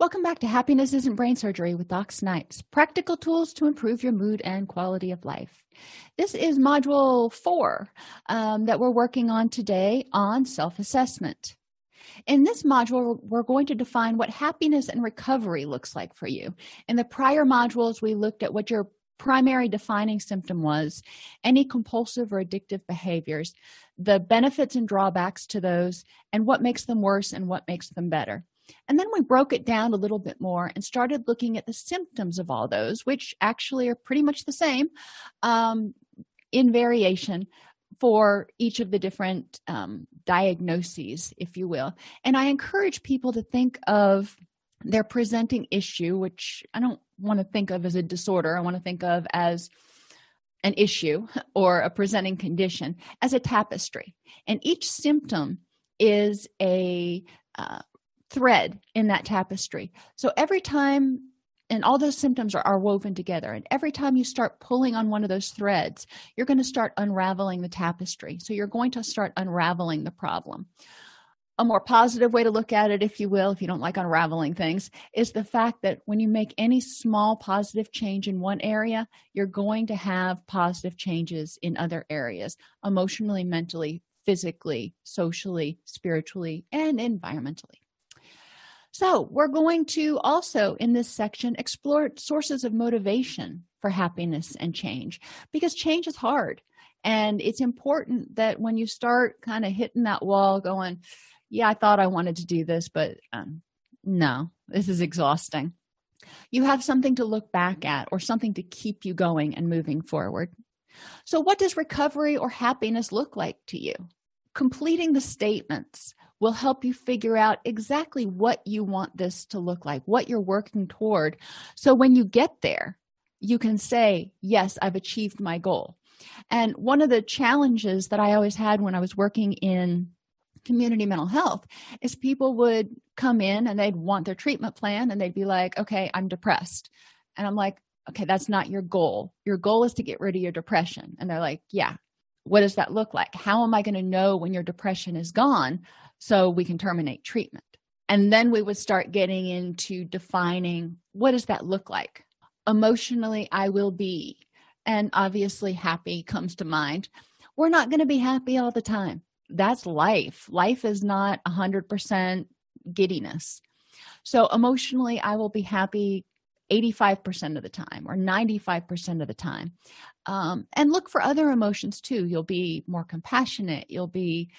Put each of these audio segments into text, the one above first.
Welcome back to Happiness Isn't Brain Surgery with Doc Snipes, practical tools to improve your mood and quality of life. This is module 4 that we're working on today on self-assessment. In this module, we're going to define what happiness and recovery looks like for you. In the prior modules, we looked at what your primary defining symptom was, any compulsive or addictive behaviors, the benefits and drawbacks to those, and what makes them worse and what makes them better. And then we broke it down a little bit more and started looking at the symptoms of all those, which actually are pretty much the same in variation for each of the different diagnoses, if you will. And I encourage people to think of their presenting issue, which I don't want to think of as a disorder. I want to think of as an issue or a presenting condition as a tapestry. And each symptom is a thread in that tapestry. So every time, and all those symptoms are woven together, and every time you start pulling on one of those threads, you're going to start unraveling the tapestry. So you're going to start unraveling the problem. A more positive way to look at it, if you will, if you don't like unraveling things, is the fact that when you make any small positive change in one area, you're going to have positive changes in other areas, emotionally, mentally, physically, socially, spiritually, and environmentally. So we're going to also, in this section, explore sources of motivation for happiness and change, because change is hard. And it's important that when you start kind of hitting that wall going, yeah, I thought I wanted to do this, but no, this is exhausting, you have something to look back at or something to keep you going and moving forward. So what does recovery or happiness look like to you? Completing the statements will help you figure out exactly what you want this to look like, what you're working toward. So when you get there, you can say, yes, I've achieved my goal. And one of the challenges that I always had when I was working in community mental health is people would come in and they'd want their treatment plan and they'd be like, okay, I'm depressed. And I'm like, okay, that's not your goal. Your goal is to get rid of your depression. And they're like, yeah, what does that look like? How am I going to know when your depression is gone so we can terminate treatment? And then we would start getting into defining, what does that look like? Emotionally, I will be. And obviously, happy comes to mind. We're not going to be happy all the time. That's life. Life is not 100% giddiness. So emotionally, I will be happy 85% of the time or 95% of the time. And look for other emotions too. You'll be more compassionate. You'll be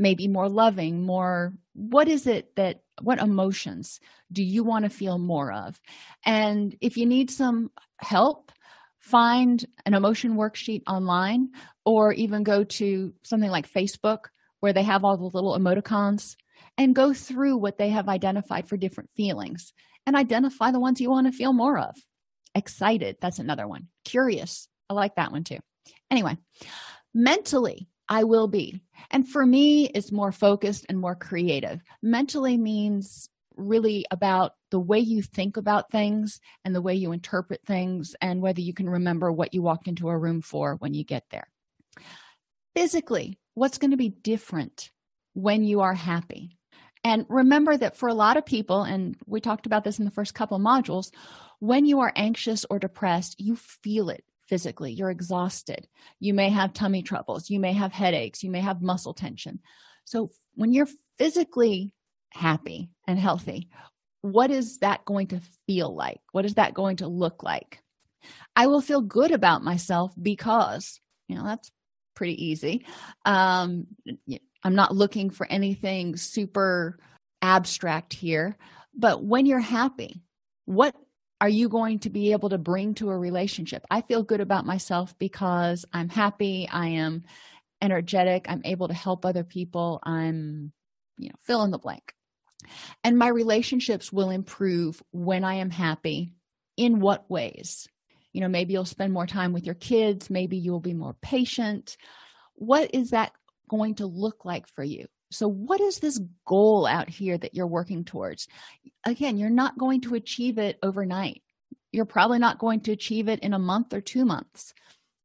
maybe more loving, more, what emotions do you want to feel more of? And if you need some help, find an emotion worksheet online or even go to something like Facebook where they have all the little emoticons and go through what they have identified for different feelings and identify the ones you want to feel more of. Excited, that's another one. Curious, I like that one too. Anyway, mentally, I will be. And for me, it's more focused and more creative. Mentally means really about the way you think about things and the way you interpret things and whether you can remember what you walked into a room for when you get there. Physically, what's going to be different when you are happy? And remember that for a lot of people, and we talked about this in the first couple modules, when you are anxious or depressed, you feel it. Physically, you're exhausted. You may have tummy troubles. You may have headaches. You may have muscle tension. So when you're physically happy and healthy, what is that going to feel like? What is that going to look like? I will feel good about myself because, that's pretty easy. I'm not looking for anything super abstract here. But when you're happy, what are you going to be able to bring to a relationship? I feel good about myself because I'm happy, I am energetic, I'm able to help other people, I'm, fill in the blank. And my relationships will improve when I am happy. In what ways? Maybe you'll spend more time with your kids, maybe you'll be more patient. What is that going to look like for you? So what is this goal out here that you're working towards? Again, you're not going to achieve it overnight. You're probably not going to achieve it in a month or 2 months,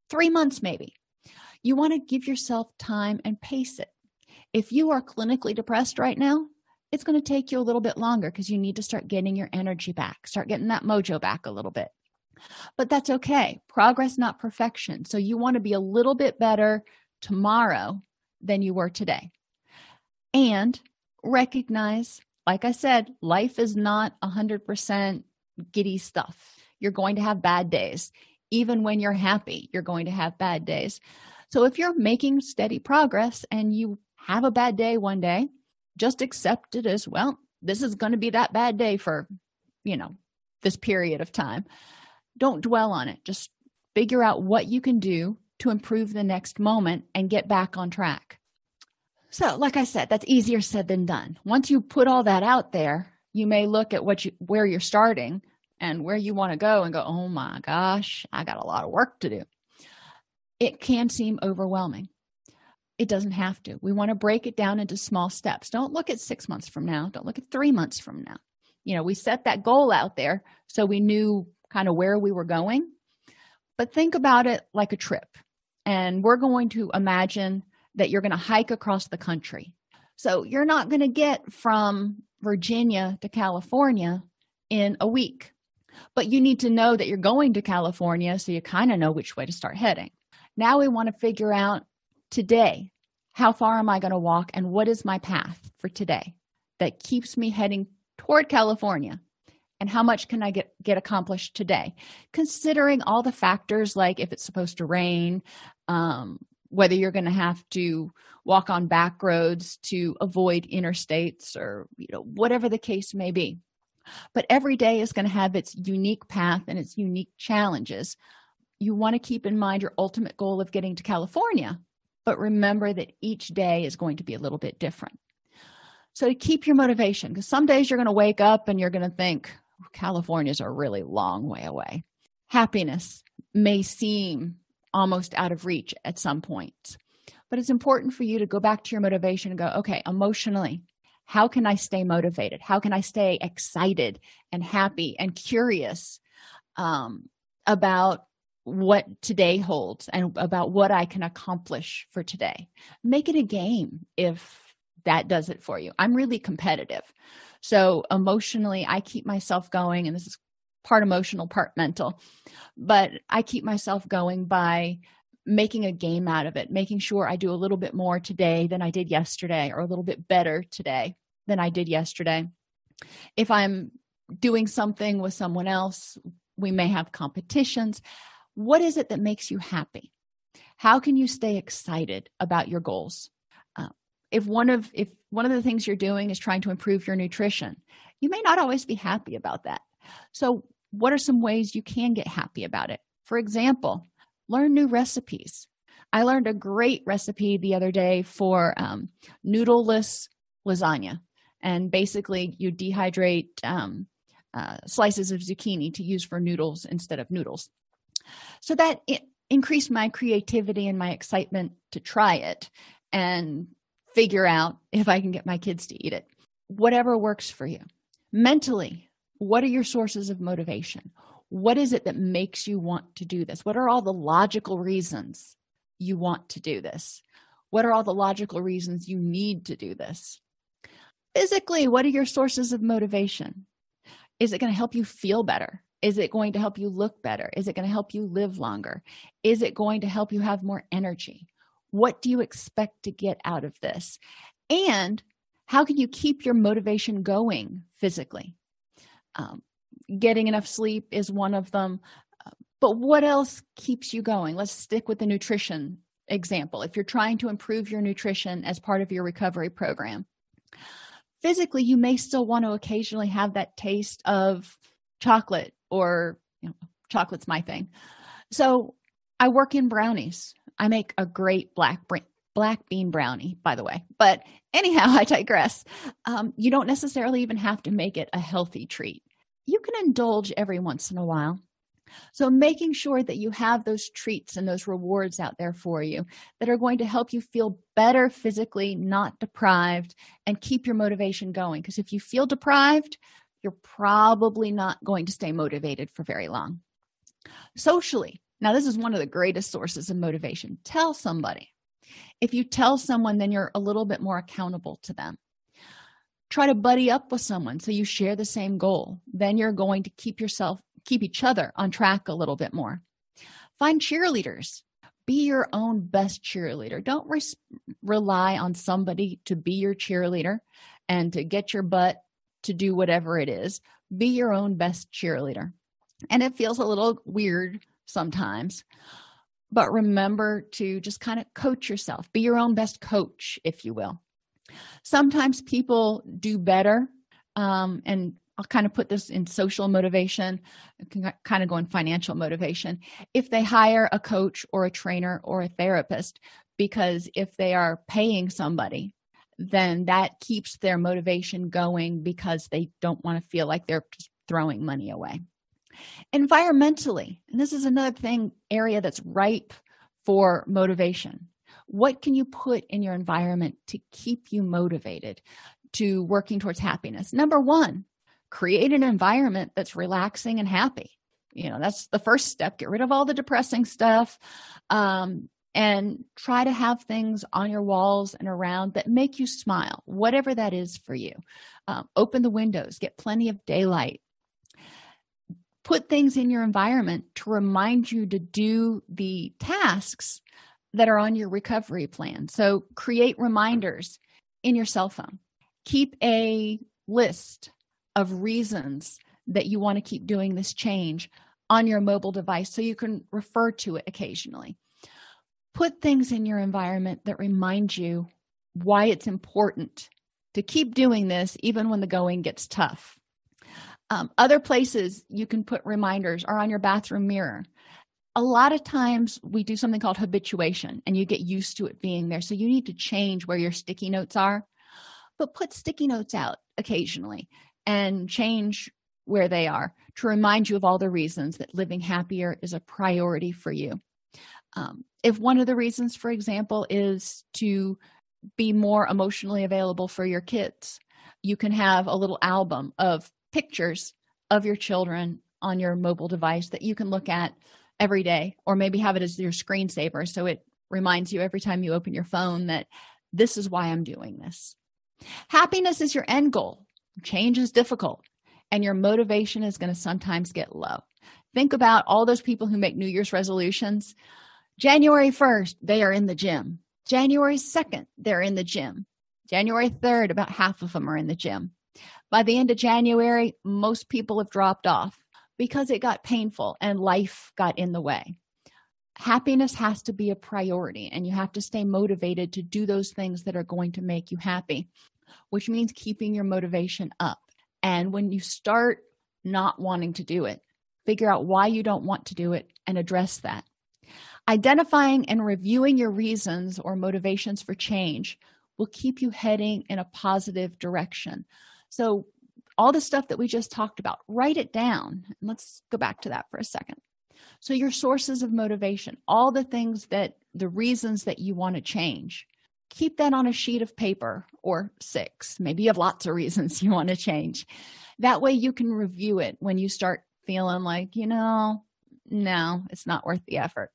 3 months maybe. You want to give yourself time and pace it. If you are clinically depressed right now, it's going to take you a little bit longer because you need to start getting your energy back, start getting that mojo back a little bit. But that's okay. Progress, not perfection. So you want to be a little bit better tomorrow than you were today. And recognize, like I said, life is not 100% giddy stuff. You're going to have bad days. Even when you're happy, you're going to have bad days. So if you're making steady progress and you have a bad day one day, just accept it as, well, this is going to be that bad day for, this period of time. Don't dwell on it. Just figure out what you can do to improve the next moment and get back on track. So, like I said, that's easier said than done. Once you put all that out there, you may look at where you're starting and where you want to go and go, oh my gosh, I got a lot of work to do. It can seem overwhelming. It doesn't have to. We want to break it down into small steps. Don't look at 6 months from now. Don't look at 3 months from now. We set that goal out there so we knew kind of where we were going. But think about it like a trip. And we're going to imagine that you're going to hike across the country. So you're not going to get from Virginia to California in a week. But you need to know that you're going to California so you kind of know which way to start heading. Now we want to figure out today, how far am I going to walk and what is my path for today that keeps me heading toward California? And how much can I get accomplished today? Considering all the factors, like if it's supposed to rain, whether you're going to have to walk on back roads to avoid interstates or whatever the case may be. But every day is going to have its unique path and its unique challenges. You want to keep in mind your ultimate goal of getting to California, but remember that each day is going to be a little bit different. So to keep your motivation, because some days you're going to wake up and you're going to think, California's a really long way away. Happiness may seem almost out of reach at some point, but it's important for you to go back to your motivation and go, okay, emotionally, how can I stay motivated? How can I stay excited and happy and curious about what today holds and about what I can accomplish for today? Make it a game if that does it for you. I'm really competitive. So emotionally, I keep myself going, and this is part emotional, part mental, but I keep myself going by making a game out of it, making sure I do a little bit more today than I did yesterday, or a little bit better today than I did yesterday. If I'm doing something with someone else, we may have competitions. What is it that makes you happy? How can you stay excited about your goals? If one of the things you're doing is trying to improve your nutrition, you may not always be happy about that. So what are some ways you can get happy about it? For example, learn new recipes. I learned a great recipe the other day for noodleless lasagna. And basically, you dehydrate slices of zucchini to use for noodles instead of noodles. So that increased my creativity and my excitement to try it and figure out if I can get my kids to eat it. Whatever works for you. Mentally, what are your sources of motivation? What is it that makes you want to do this? What are all the logical reasons you want to do this? What are all the logical reasons you need to do this? Physically, what are your sources of motivation? Is it going to help you feel better? Is it going to help you look better? Is it going to help you live longer? Is it going to help you have more energy? What do you expect to get out of this? And how can you keep your motivation going physically? Getting enough sleep is one of them. But what else keeps you going? Let's stick with the nutrition example. If you're trying to improve your nutrition as part of your recovery program, physically, you may still want to occasionally have that taste of chocolate, or chocolate's my thing. So I work in brownies. I make a great black bean brownie, by the way. But anyhow, I digress. You don't necessarily even have to make it a healthy treat. You can indulge every once in a while. So making sure that you have those treats and those rewards out there for you that are going to help you feel better physically, not deprived, and keep your motivation going. Because if you feel deprived, you're probably not going to stay motivated for very long. Socially, now this is one of the greatest sources of motivation. Tell somebody. If you tell someone, then you're a little bit more accountable to them. Try to buddy up with someone so you share the same goal. Then you're going to keep each other on track a little bit more. Find cheerleaders. Be your own best cheerleader. Don't rely on somebody to be your cheerleader and to get your butt to do whatever it is. Be your own best cheerleader. And it feels a little weird sometimes, but remember to just kind of coach yourself. Be your own best coach, if you will. Sometimes people do better, and I'll kind of put this in social motivation, kind of go in financial motivation, if they hire a coach or a trainer or a therapist, because if they are paying somebody, then that keeps their motivation going because they don't want to feel like they're just throwing money away. Environmentally, and this is another area that's ripe for motivation. What can you put in your environment to keep you motivated to working towards happiness? Number one, create an environment that's relaxing and happy. You know, that's the first step. Get rid of all the depressing stuff, and try to have things on your walls and around that make you smile, whatever that is for you. Open the windows, get plenty of daylight. Put things in your environment to remind you to do the tasks that are on your recovery plan. So create reminders in your cell phone. Keep a list of reasons that you want to keep doing this change on your mobile device so you can refer to it occasionally. Put things in your environment that remind you why it's important to keep doing this even when the going gets tough. Other places you can put reminders are on your bathroom mirror. A lot of times we do something called habituation and you get used to it being there. So you need to change where your sticky notes are, but put sticky notes out occasionally and change where they are to remind you of all the reasons that living happier is a priority for you. If one of the reasons, for example, is to be more emotionally available for your kids, you can have a little album of pictures of your children on your mobile device that you can look at every day, or maybe have it as your screensaver so it reminds you every time you open your phone that this is why I'm doing this. Happiness is your end goal. Change is difficult, and your motivation is going to sometimes get low. Think about all those people who make New Year's resolutions. January 1st, they are in the gym. January 2nd, they're in the gym. January 3rd, about half of them are in the gym. By the end of January, most people have dropped off because it got painful and life got in the way. Happiness has to be a priority, and you have to stay motivated to do those things that are going to make you happy, which means keeping your motivation up. And when you start not wanting to do it, figure out why you don't want to do it and address that. Identifying and reviewing your reasons or motivations for change will keep you heading in a positive direction. So all the stuff that we just talked about, write it down. Let's go back to that for a second. So your sources of motivation, all the things that the reasons that you want to change, keep that on a sheet of paper or six. Maybe you have lots of reasons you want to change. That way you can review it when you start feeling like, you know, no, it's not worth the effort.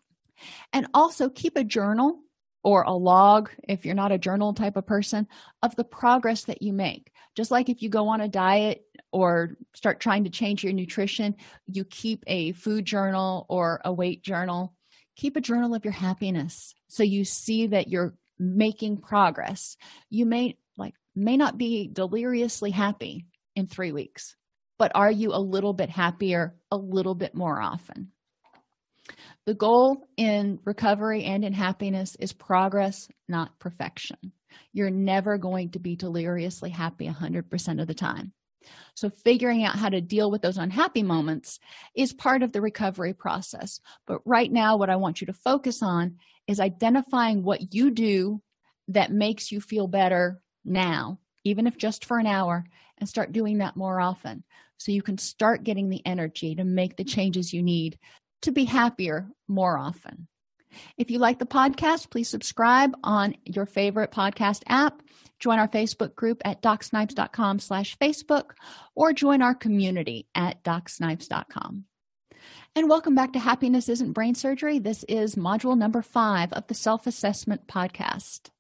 And also keep a journal or a log, if you're not a journal type of person, of the progress that you make. Just like if you go on a diet or start trying to change your nutrition, you keep a food journal or a weight journal. Keep a journal of your happiness so you see that you're making progress. You may not be deliriously happy in 3 weeks, but are you a little bit happier a little bit more often? The goal in recovery and in happiness is progress, not perfection. You're never going to be deliriously happy 100% of the time. So figuring out how to deal with those unhappy moments is part of the recovery process. But right now, what I want you to focus on is identifying what you do that makes you feel better now, even if just for an hour, and start doing that more often so you can start getting the energy to make the changes you need to be happier more often. If you like the podcast, please subscribe on your favorite podcast app. Join our Facebook group at docsnipes.com/Facebook, or join our community at docsnipes.com. And welcome back to Happiness Isn't Brain Surgery. This is module number 5 of the Self-Assessment Podcast.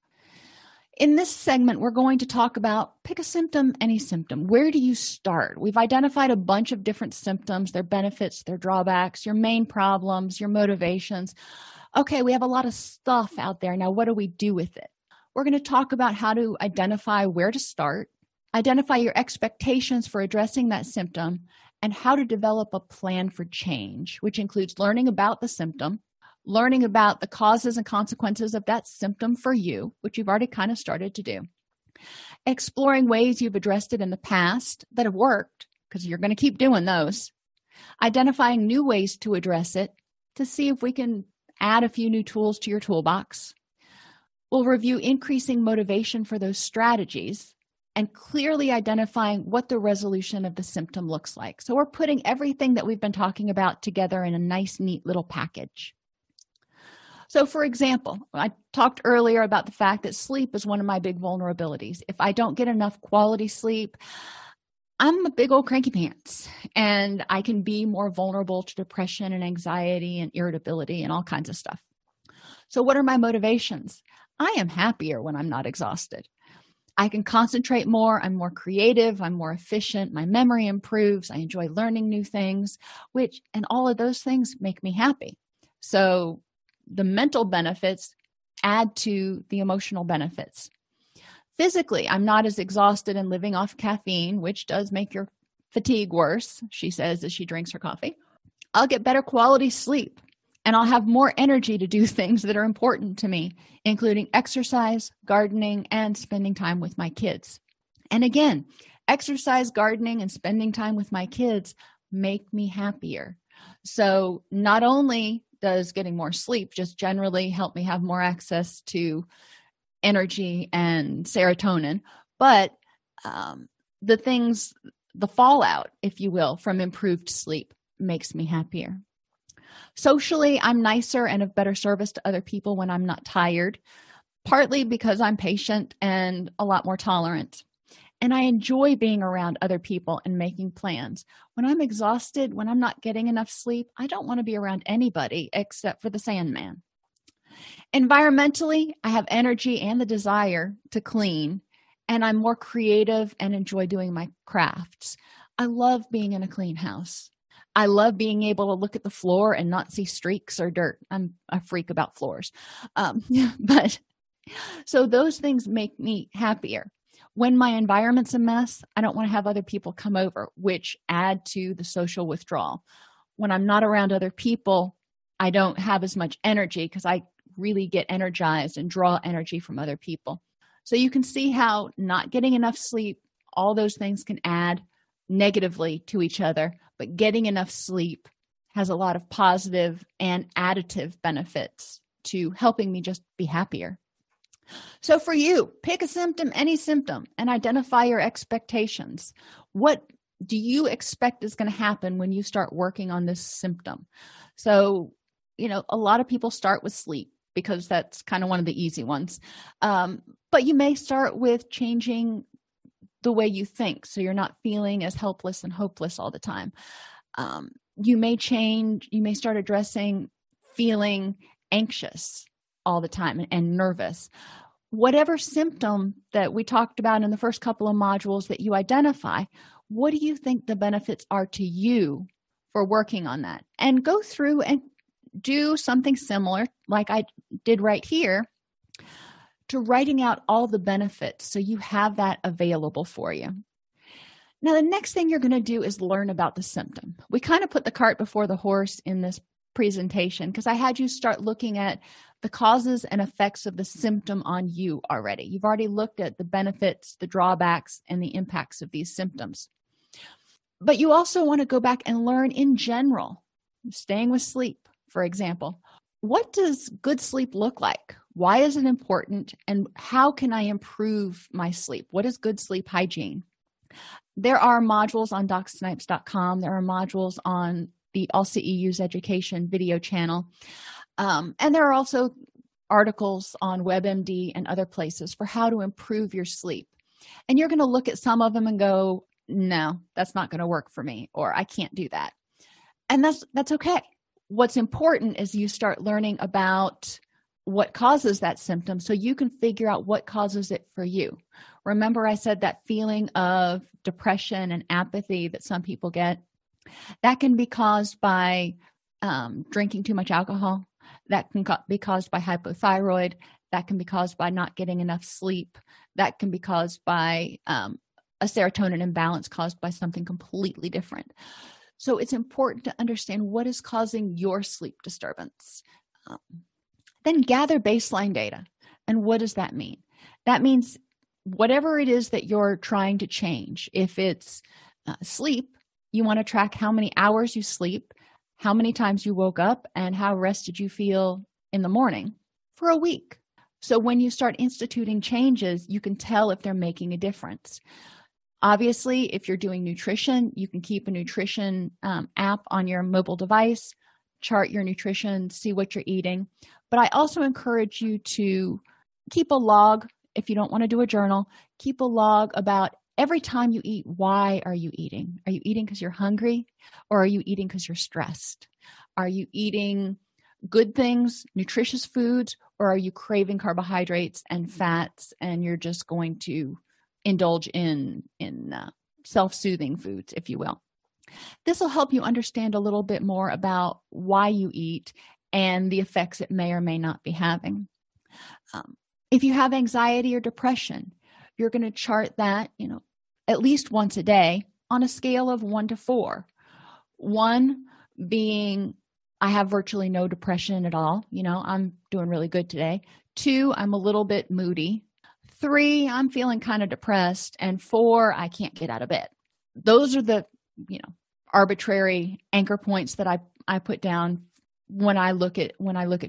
In this segment, we're going to talk about pick a symptom, any symptom. Where do you start? We've identified a bunch of different symptoms, their benefits, their drawbacks, your main problems, your motivations. Okay, we have a lot of stuff out there. Now, what do we do with it? We're going to talk about how to identify where to start, identify your expectations for addressing that symptom, and how to develop a plan for change, which includes learning about the symptom, learning about the causes and consequences of that symptom for you, which you've already kind of started to do, exploring ways you've addressed it in the past that have worked, because you're going to keep doing those, identifying new ways to address it to see if we can add a few new tools to your toolbox. We'll review increasing motivation for those strategies and clearly identifying what the resolution of the symptom looks like. So we're putting everything that we've been talking about together in a nice, neat little package. So, for example, I talked earlier about the fact that sleep is one of my big vulnerabilities. If I don't get enough quality sleep, I'm a big old cranky pants, and I can be more vulnerable to depression and anxiety and irritability and all kinds of stuff. So what are my motivations? I am happier when I'm not exhausted. I can concentrate more. I'm more creative. I'm more efficient. My memory improves. I enjoy learning new things, and all of those things make me happy. So the mental benefits add to the emotional benefits. Physically, I'm not as exhausted and living off caffeine, which does make your fatigue worse, she says as she drinks her coffee. I'll get better quality sleep, and I'll have more energy to do things that are important to me, including exercise, gardening, and spending time with my kids. And again, exercise, gardening, and spending time with my kids make me happier. So not only does getting more sleep just generally help me have more access to energy and serotonin, but the fallout, if you will, from improved sleep makes me happier. Socially, I'm nicer and of better service to other people when I'm not tired, partly because I'm patient and a lot more tolerant. And I enjoy being around other people and making plans. When I'm exhausted, when I'm not getting enough sleep, I don't want to be around anybody except for the Sandman. Environmentally, I have energy and the desire to clean, and I'm more creative and enjoy doing my crafts. I love being in a clean house. I love being able to look at the floor and not see streaks or dirt. I'm a freak about floors. So those things make me happier. When my environment's a mess, I don't want to have other people come over, which add to the social withdrawal. When I'm not around other people, I don't have as much energy because I really get energized and draw energy from other people. So you can see how not getting enough sleep, all those things can add negatively to each other, but getting enough sleep has a lot of positive and additive benefits to helping me just be happier. So for you, pick a symptom, any symptom, and identify your expectations. What do you expect is going to happen when you start working on this symptom? So, a lot of people start with sleep because that's kind of one of the easy ones. But you may start with changing the way you think so you're not feeling as helpless and hopeless all the time. You may start addressing feeling anxious all the time and nervous. Whatever symptom that we talked about in the first couple of modules that you identify, what do you think the benefits are to you for working on that? And go through and do something similar like I did right here to writing out all the benefits so you have that available for you. Now, the next thing you're going to do is learn about the symptom. We kind of put the cart before the horse in this presentation because I had you start looking at the causes and effects of the symptom on you already. You've already looked at the benefits, the drawbacks, and the impacts of these symptoms. But you also want to go back and learn in general, staying with sleep, for example. What does good sleep look like? Why is it important? And how can I improve my sleep? What is good sleep hygiene? There are modules on DocSnipes.com. There are modules on the All CEU's education video channel. And there are also articles on WebMD and other places for how to improve your sleep. And you're going to look at some of them and go, no, that's not going to work for me, or I can't do that. And that's okay. What's important is you start learning about what causes that symptom so you can figure out what causes it for you. Remember I said that feeling of depression and apathy that some people get? That can be caused by drinking too much alcohol. That can be caused by hypothyroid. That can be caused by not getting enough sleep. That can be caused by a serotonin imbalance caused by something completely different. So it's important to understand what is causing your sleep disturbance. Then gather baseline data. And what does that mean? That means whatever it is that you're trying to change. If it's sleep, you want to track how many hours you sleep, how many times you woke up, and how rested you feel in the morning for a week. So when you start instituting changes, you can tell if they're making a difference. Obviously, if you're doing nutrition, you can keep a nutrition app on your mobile device, chart your nutrition, see what you're eating. But I also encourage you to keep a log. If you don't want to do a journal, keep a log about every time you eat. Why are you eating? Are you eating because you're hungry, or are you eating because you're stressed? Are you eating good things, nutritious foods, or are you craving carbohydrates and fats and you're just going to indulge in self-soothing foods, if you will? This will help you understand a little bit more about why you eat and the effects it may or may not be having. If you have anxiety or depression, you're going to chart that, at least once a day on a scale of 1 to 4. 1 being, I have virtually no depression at all. I'm doing really good today. 2, I'm a little bit moody. 3, I'm feeling kind of depressed. And 4, I can't get out of bed. Those are the arbitrary anchor points that I put down when I look at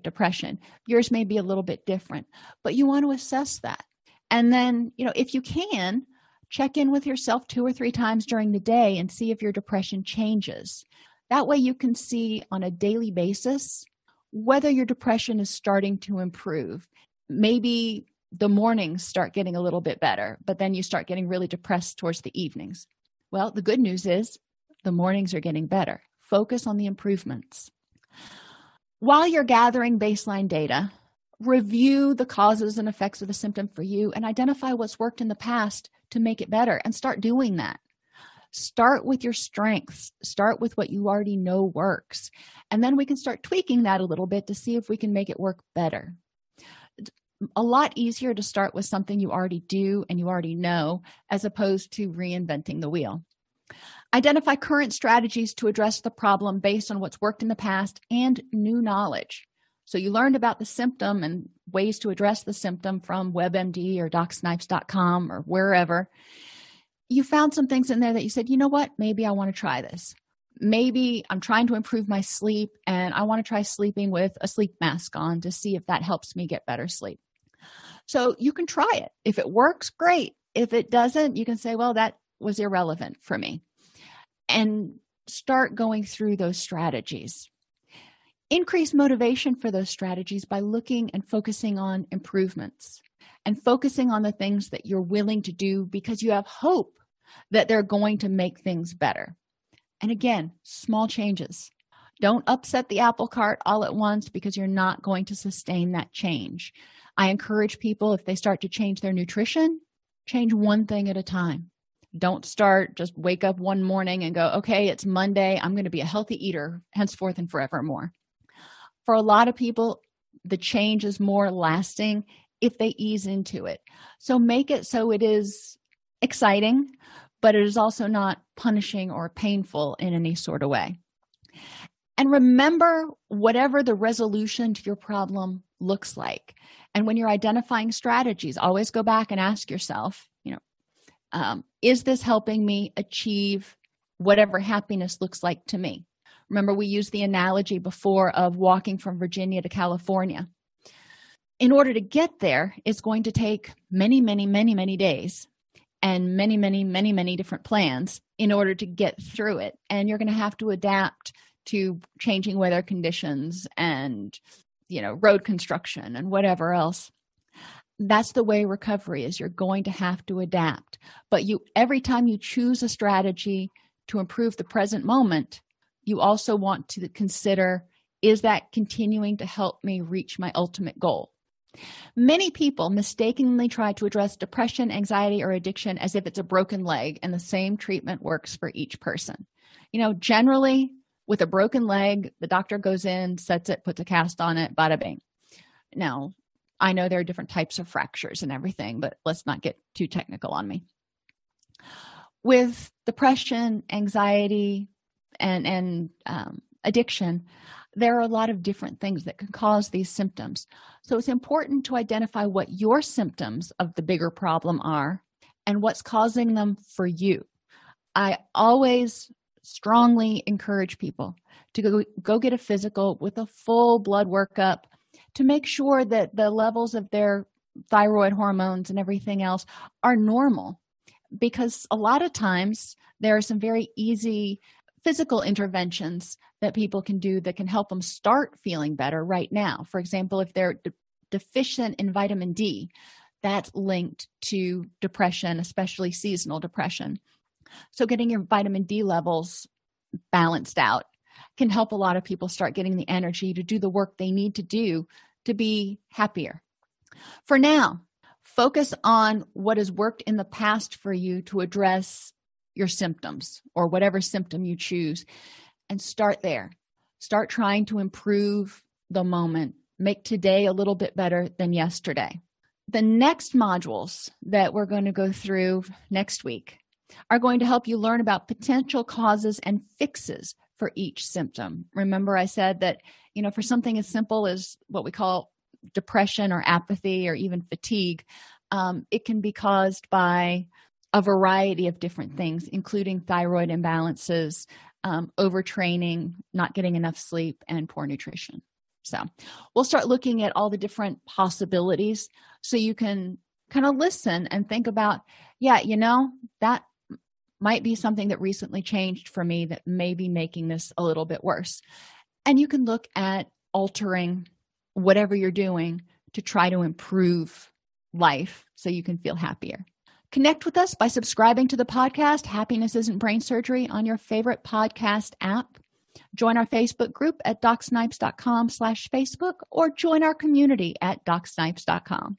depression. Yours may be a little bit different, but you want to assess that. And then, if you can, check in with yourself 2 or 3 times during the day and see if your depression changes. That way you can see on a daily basis whether your depression is starting to improve. Maybe the mornings start getting a little bit better, but then you start getting really depressed towards the evenings. Well, the good news is the mornings are getting better. Focus on the improvements. While you're gathering baseline data, review the causes and effects of the symptom for you and identify what's worked in the past to make it better, and start doing that. Start with your strengths. Start with what you already know works. And then we can start tweaking that a little bit to see if we can make it work better. A lot easier to start with something you already do and you already know, as opposed to reinventing the wheel. Identify current strategies to address the problem based on what's worked in the past and new knowledge. So you learned about the symptom and ways to address the symptom from WebMD or DocSnipes.com or wherever. You found some things in there that you said, maybe I want to try this. Maybe I'm trying to improve my sleep and I want to try sleeping with a sleep mask on to see if that helps me get better sleep. So you can try it. If it works, great. If it doesn't, you can say, well, that was irrelevant for me, and start going through those strategies. Increase motivation for those strategies by looking and focusing on improvements and focusing on the things that you're willing to do because you have hope that they're going to make things better. And again, small changes. Don't upset the apple cart all at once because you're not going to sustain that change. I encourage people, if they start to change their nutrition, change one thing at a time. Don't start, just wake up one morning and go, okay, it's Monday. I'm going to be a healthy eater henceforth and forevermore. For a lot of people, the change is more lasting if they ease into it. So make it so it is exciting, but it is also not punishing or painful in any sort of way. And remember, whatever the resolution to your problem looks like. And when you're identifying strategies, always go back and ask yourself, is this helping me achieve whatever happiness looks like to me? Remember, we used the analogy before of walking from Virginia to California. In order to get there, it's going to take many, many, many, many days and many, many, many, many different plans in order to get through it. And you're going to have to adapt to changing weather conditions and, road construction and whatever else. That's the way recovery is. You're going to have to adapt. But every time you choose a strategy to improve the present moment, you also want to consider Is that continuing to help me reach my ultimate goal? Many people mistakenly try to address depression, anxiety, or addiction as if it's a broken leg and the same treatment works for each person. You know, generally with a broken leg, the doctor goes in, sets it, puts a cast on it, bada bing. Now, I know there are different types of fractures and everything, but let's not get too technical on me. With depression, anxiety, and addiction, there are a lot of different things that can cause these symptoms. So it's important to identify what your symptoms of the bigger problem are and what's causing them for you. I always strongly encourage people to go get a physical with a full blood workup to make sure that the levels of their thyroid hormones and everything else are normal, because a lot of times there are some very easy physical interventions that people can do that can help them start feeling better right now. For example, if they're deficient in vitamin D, that's linked to depression, especially seasonal depression. So getting your vitamin D levels balanced out can help a lot of people start getting the energy to do the work they need to do to be happier. For now, focus on what has worked in the past for you to address your symptoms or whatever symptom you choose, and start there. Start trying to improve the moment. Make today a little bit better than yesterday. The next modules that we're going to go through next week are going to help you learn about potential causes and fixes for each symptom. Remember, I said that, you know, for something as simple as what we call depression or apathy or even fatigue, it can be caused by a variety of different things, including thyroid imbalances, overtraining, not getting enough sleep, and poor nutrition. So we'll start looking at all the different possibilities so you can kind of listen and think about, yeah, you know, that might be something that recently changed for me that may be making this a little bit worse. And you can look at altering whatever you're doing to try to improve life so you can feel happier. Connect with us by subscribing to the podcast, Happiness Isn't Brain Surgery, on your favorite podcast app. Join our Facebook group at DocSnipes.com/Facebook, or join our community at DocSnipes.com.